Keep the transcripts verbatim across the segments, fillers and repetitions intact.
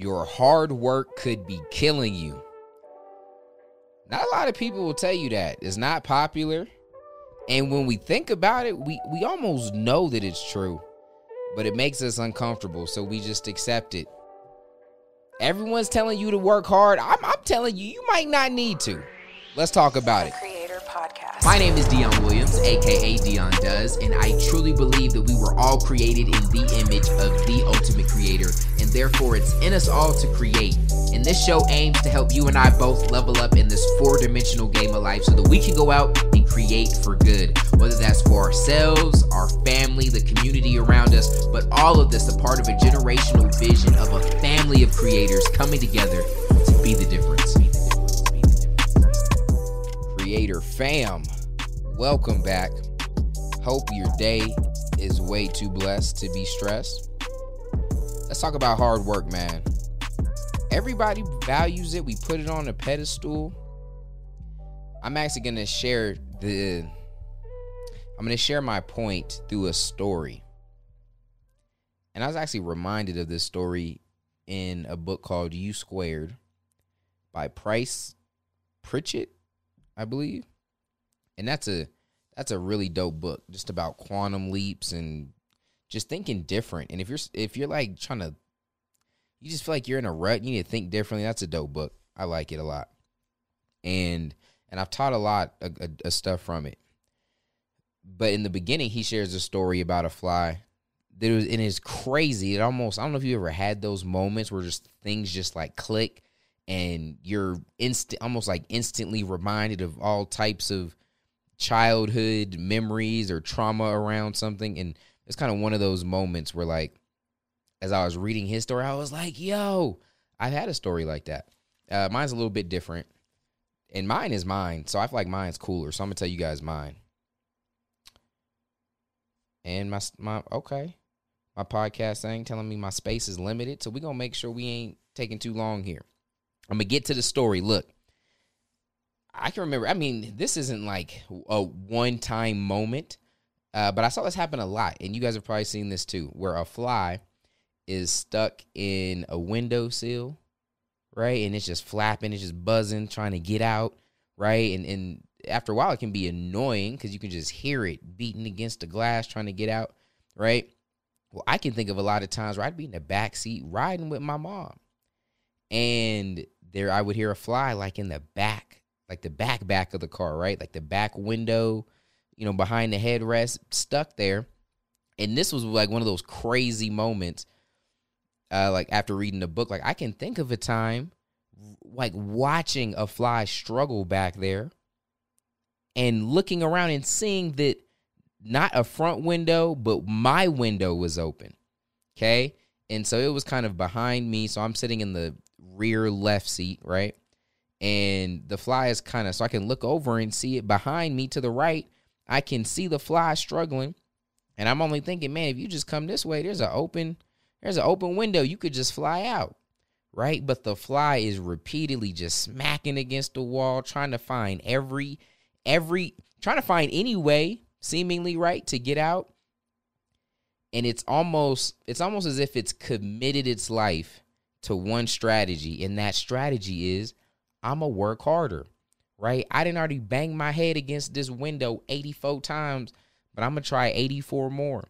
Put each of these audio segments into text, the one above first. Your hard work could be killing you. Not a lot of people will tell you that. It's not popular. And when we think about it, we, we almost know that it's true. But it makes us uncomfortable, so we just accept it. Everyone's telling you to work hard. I'm, I'm telling you, you might not need to. Let's talk about it. Creator Podcast. My name is Dion Williams, a k a. Dion Does, and I truly believe that we were all created in the image of the ultimate creator, and therefore it's in us all to create. And this show aims to help you and I both level up in this four-dimensional game of life so that we can go out and create for good, whether that's for ourselves, our family, the community around us, but all of this a part of a generational vision of a family of creators coming together to be the difference. Creator fam, welcome back. Hope your day is way too blessed to be stressed. Let's talk about hard work, man. Everybody values it. We put it on a pedestal. I'm actually going to share the I'm going to share my point through a story. And I was actually reminded of this story in a book called You Squared by Price Pritchett, I believe. And that's a that's a really dope book just about quantum leaps and just thinking different. And if you're if you're like trying to you just feel like you're in a rut, you need to think differently. That's a dope book. I like it a lot. And and I've taught a lot of, of, of stuff from it. But in the beginning, he shares a story about a fly that was, and it's crazy. It almost, I don't know if you ever had those moments where just things just like click and you're instant, almost like instantly reminded of all types of childhood memories or trauma around something. And it's kind of one of those moments where, like, as I was reading his story, I was like, yo, I've had a story like that. Uh, mine's a little bit different. And mine is mine, so I feel like mine's cooler. So I'm going to tell you guys mine. And my, my okay, my podcast thing telling me my space is limited. So we're going to make sure we ain't taking too long here. I'm going to get to the story. Look, I can remember. I mean, this isn't like a one-time moment. Uh, but I saw this happen a lot. And you guys have probably seen this too, where a fly is stuck in a windowsill, right? And it's just flapping, it's just buzzing, trying to get out, right? And and after a while, it can be annoying because you can just hear it beating against the glass trying to get out, right? Well, I can think of a lot of times where I'd be in the backseat riding with my mom. And there I would hear a fly like in the back, like the back back of the car, right? Like the back window, you know, behind the headrest, stuck there. And this was like one of those crazy moments. Uh, like after reading the book, like I can think of a time like watching a fly struggle back there and looking around and seeing that not a front window, but my window was open. Okay. And so it was kind of behind me. So I'm sitting in the rear left seat, right? And the fly is kind of, so I can look over and see it behind me to the right. I can see the fly struggling. And I'm only thinking, man, if you just come this way, there's an open There's an open window. You could just fly out, right? But the fly is repeatedly just smacking against the wall, trying to find every, every, trying to find any way, seemingly, right, to get out. And it's almost, it's almost as if it's committed its life to one strategy. And that strategy is, I'm going to work harder, right? I didn't already bang my head against this window eighty-four times, but I'm going to try eighty-four more.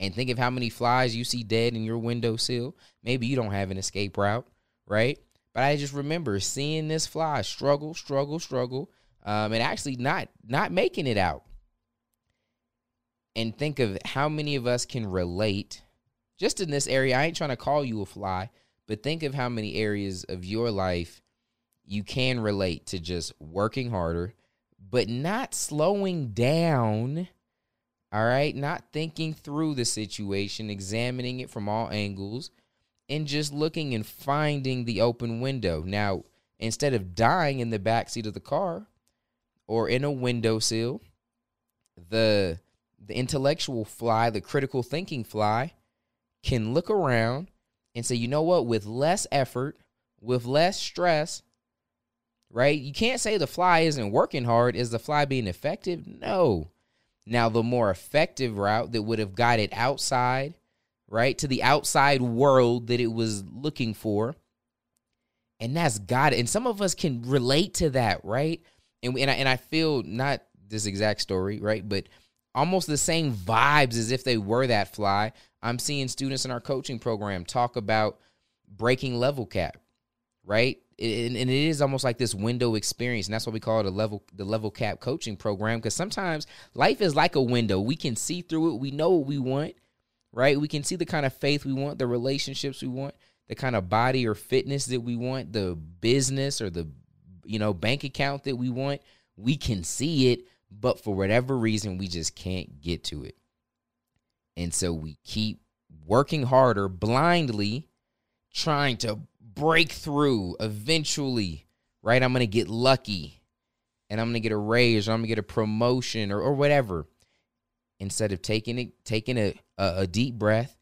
And think of how many flies you see dead in your windowsill. Maybe you don't have an escape route, right? But I just remember seeing this fly struggle, struggle, struggle, um, and actually not not making it out. And think of how many of us can relate just in this area. I ain't trying to call you a fly, but think of how many areas of your life you can relate to just working harder, but not slowing down. All right, not thinking through the situation, examining it from all angles, and just looking and finding the open window. Now, instead of dying in the backseat of the car or in a windowsill, the, the intellectual fly, the critical thinking fly, can look around and say, you know what, with less effort, with less stress, right? You can't say the fly isn't working hard. Is the fly being effective? No. Now, the more effective route that would have got it outside, right, to the outside world that it was looking for. And that's God. And some of us can relate to that, right? And, and, I, and I feel not this exact story, right, but almost the same vibes as if they were that fly. I'm seeing students in our coaching program talk about breaking level cap, right? And, and it is almost like this window experience, and that's why we call it a level, the Level Cap Coaching Program, because sometimes life is like a window. We can see through it. We know what we want, right? We can see the kind of faith we want, the relationships we want, the kind of body or fitness that we want, the business or the, you know, bank account that we want. We can see it, but for whatever reason, we just can't get to it. And so we keep working harder, blindly trying to break through eventually, right? I'm going to get lucky and I'm going to get a raise or I'm going to get a promotion or, or whatever. Instead of taking it, taking a, a, a deep breath,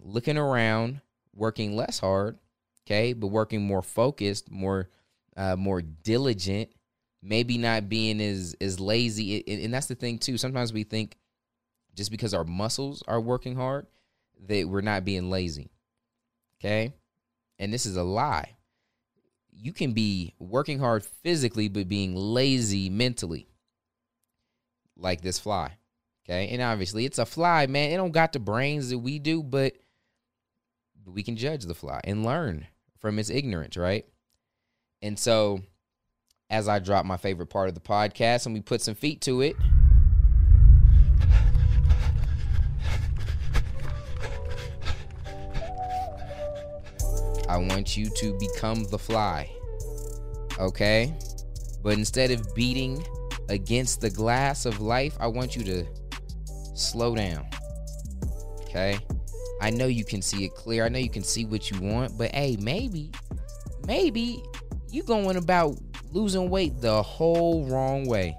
looking around, working less hard, okay, but working more focused, more uh, more diligent, maybe not being as, as lazy. It, and that's the thing, too. Sometimes we think just because our muscles are working hard that we're not being lazy, okay? And this is a lie. You can be working hard physically, but being lazy mentally, like this fly, okay? And obviously, it's a fly, man. It don't got the brains that we do, but we can judge the fly and learn from its ignorance, right? And so, as I drop my favorite part of the podcast and we put some feet to it, I want you to become the fly, okay? But instead of beating against the glass of life, I want you to slow down, okay? I know you can see it clear. I know you can see what you want, but, hey, maybe, maybe you're going about losing weight the whole wrong way,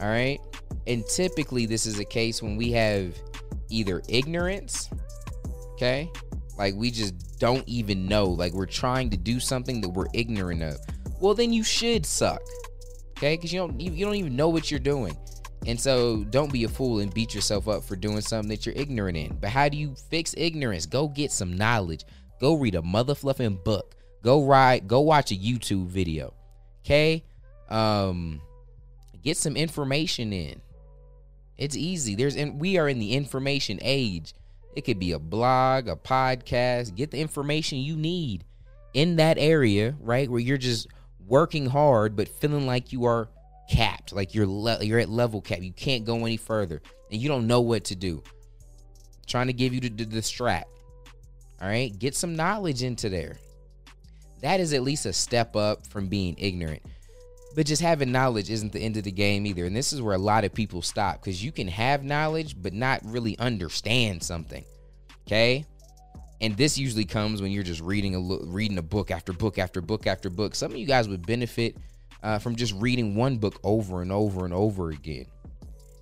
all right? And typically this is a case when we have either ignorance, okay? Like we just don't even know, like we're trying to do something that we're ignorant of. Well, then you should suck, okay? Because you don't you don't even know what you're doing. And so don't be a fool and beat yourself up for doing something that you're ignorant in. But how do you fix ignorance? Go get some knowledge. Go read a motherfluffing book. Go ride. Go watch a YouTube video, okay? Um, get some information in. It's easy. There's and we are in the information age. It could be a blog, a podcast. Get the information you need in that area, right, where you're just working hard but feeling like you are capped, like you're le- you're at level cap. You can't go any further, and you don't know what to do. I'm trying to give you the, the, the strat, all right? Get some knowledge into there. That is at least a step up from being ignorant. But just having knowledge isn't the end of the game either. And this is where a lot of people stop, because you can have knowledge but not really understand something, okay? And this usually comes when you're just reading a reading a book after book after book after book. Some of you guys would benefit uh, from just reading one book over and over and over again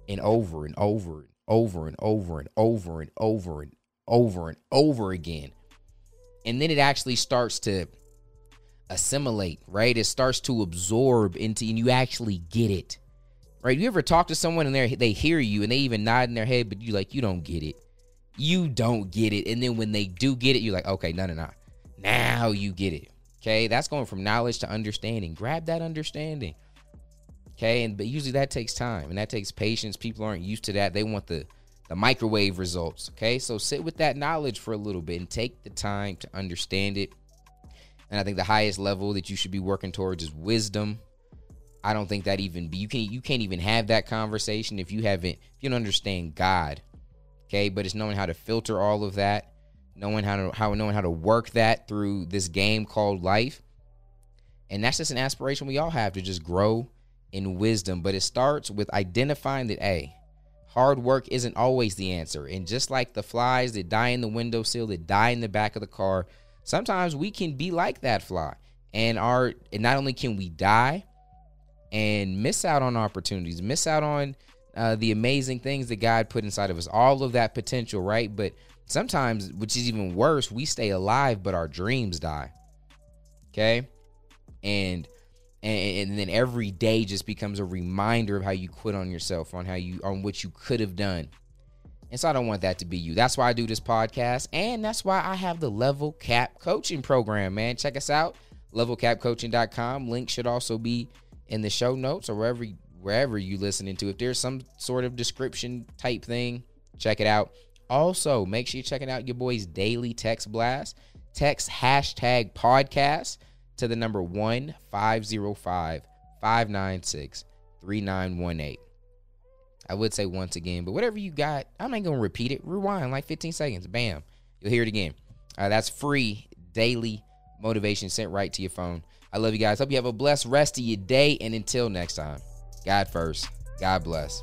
and over and over and over and over and over and over and over and over again. And then it actually starts to assimilate, right? It starts to absorb into, and you actually get it, right? You ever talk to someone and they they hear you and they even nod in their head, but you like, you don't get it. You don't get it. And then when they do get it, you're like, okay, no, no, no. Now you get it, okay? That's going from knowledge to understanding. Grab that understanding, okay? And but usually that takes time and that takes patience. People aren't used to that. They want the, the microwave results, okay? So sit with that knowledge for a little bit and take the time to understand it. And I think the highest level that you should be working towards is wisdom. I don't think that even be you can't you can't even have that conversation if you haven't if you don't understand God. Okay, but it's knowing how to filter all of that, knowing how to how knowing how to work that through this game called life. And that's just an aspiration we all have, to just grow in wisdom. But it starts with identifying that hey, hard work isn't always the answer. And just like the flies that die in the windowsill, that die in the back of the car, sometimes we can be like that fly, and our and not only can we die and miss out on opportunities, miss out on uh, the amazing things that God put inside of us, all of that potential, right? But sometimes, which is even worse, we stay alive, but our dreams die. Okay, and and, and then every day just becomes a reminder of how you quit on yourself, on how you on what you could have done, And so I don't want that to be you. That's why I do this podcast. And that's why I have the Level Cap Coaching Program, man. Check us out. level cap coaching dot com. Link should also be in the show notes or wherever, wherever you listening to. If there's some sort of description type thing, check it out. Also, make sure you're checking out your boy's daily text blast. Text hashtag podcast to the number one five zero five, five nine six, three nine one eight. I would say once again, but whatever you got, I'm not going to repeat it. Rewind like fifteen seconds. Bam. You'll hear it again. Uh, that's free daily motivation sent right to your phone. I love you guys. Hope you have a blessed rest of your day. And until next time, God first. God bless.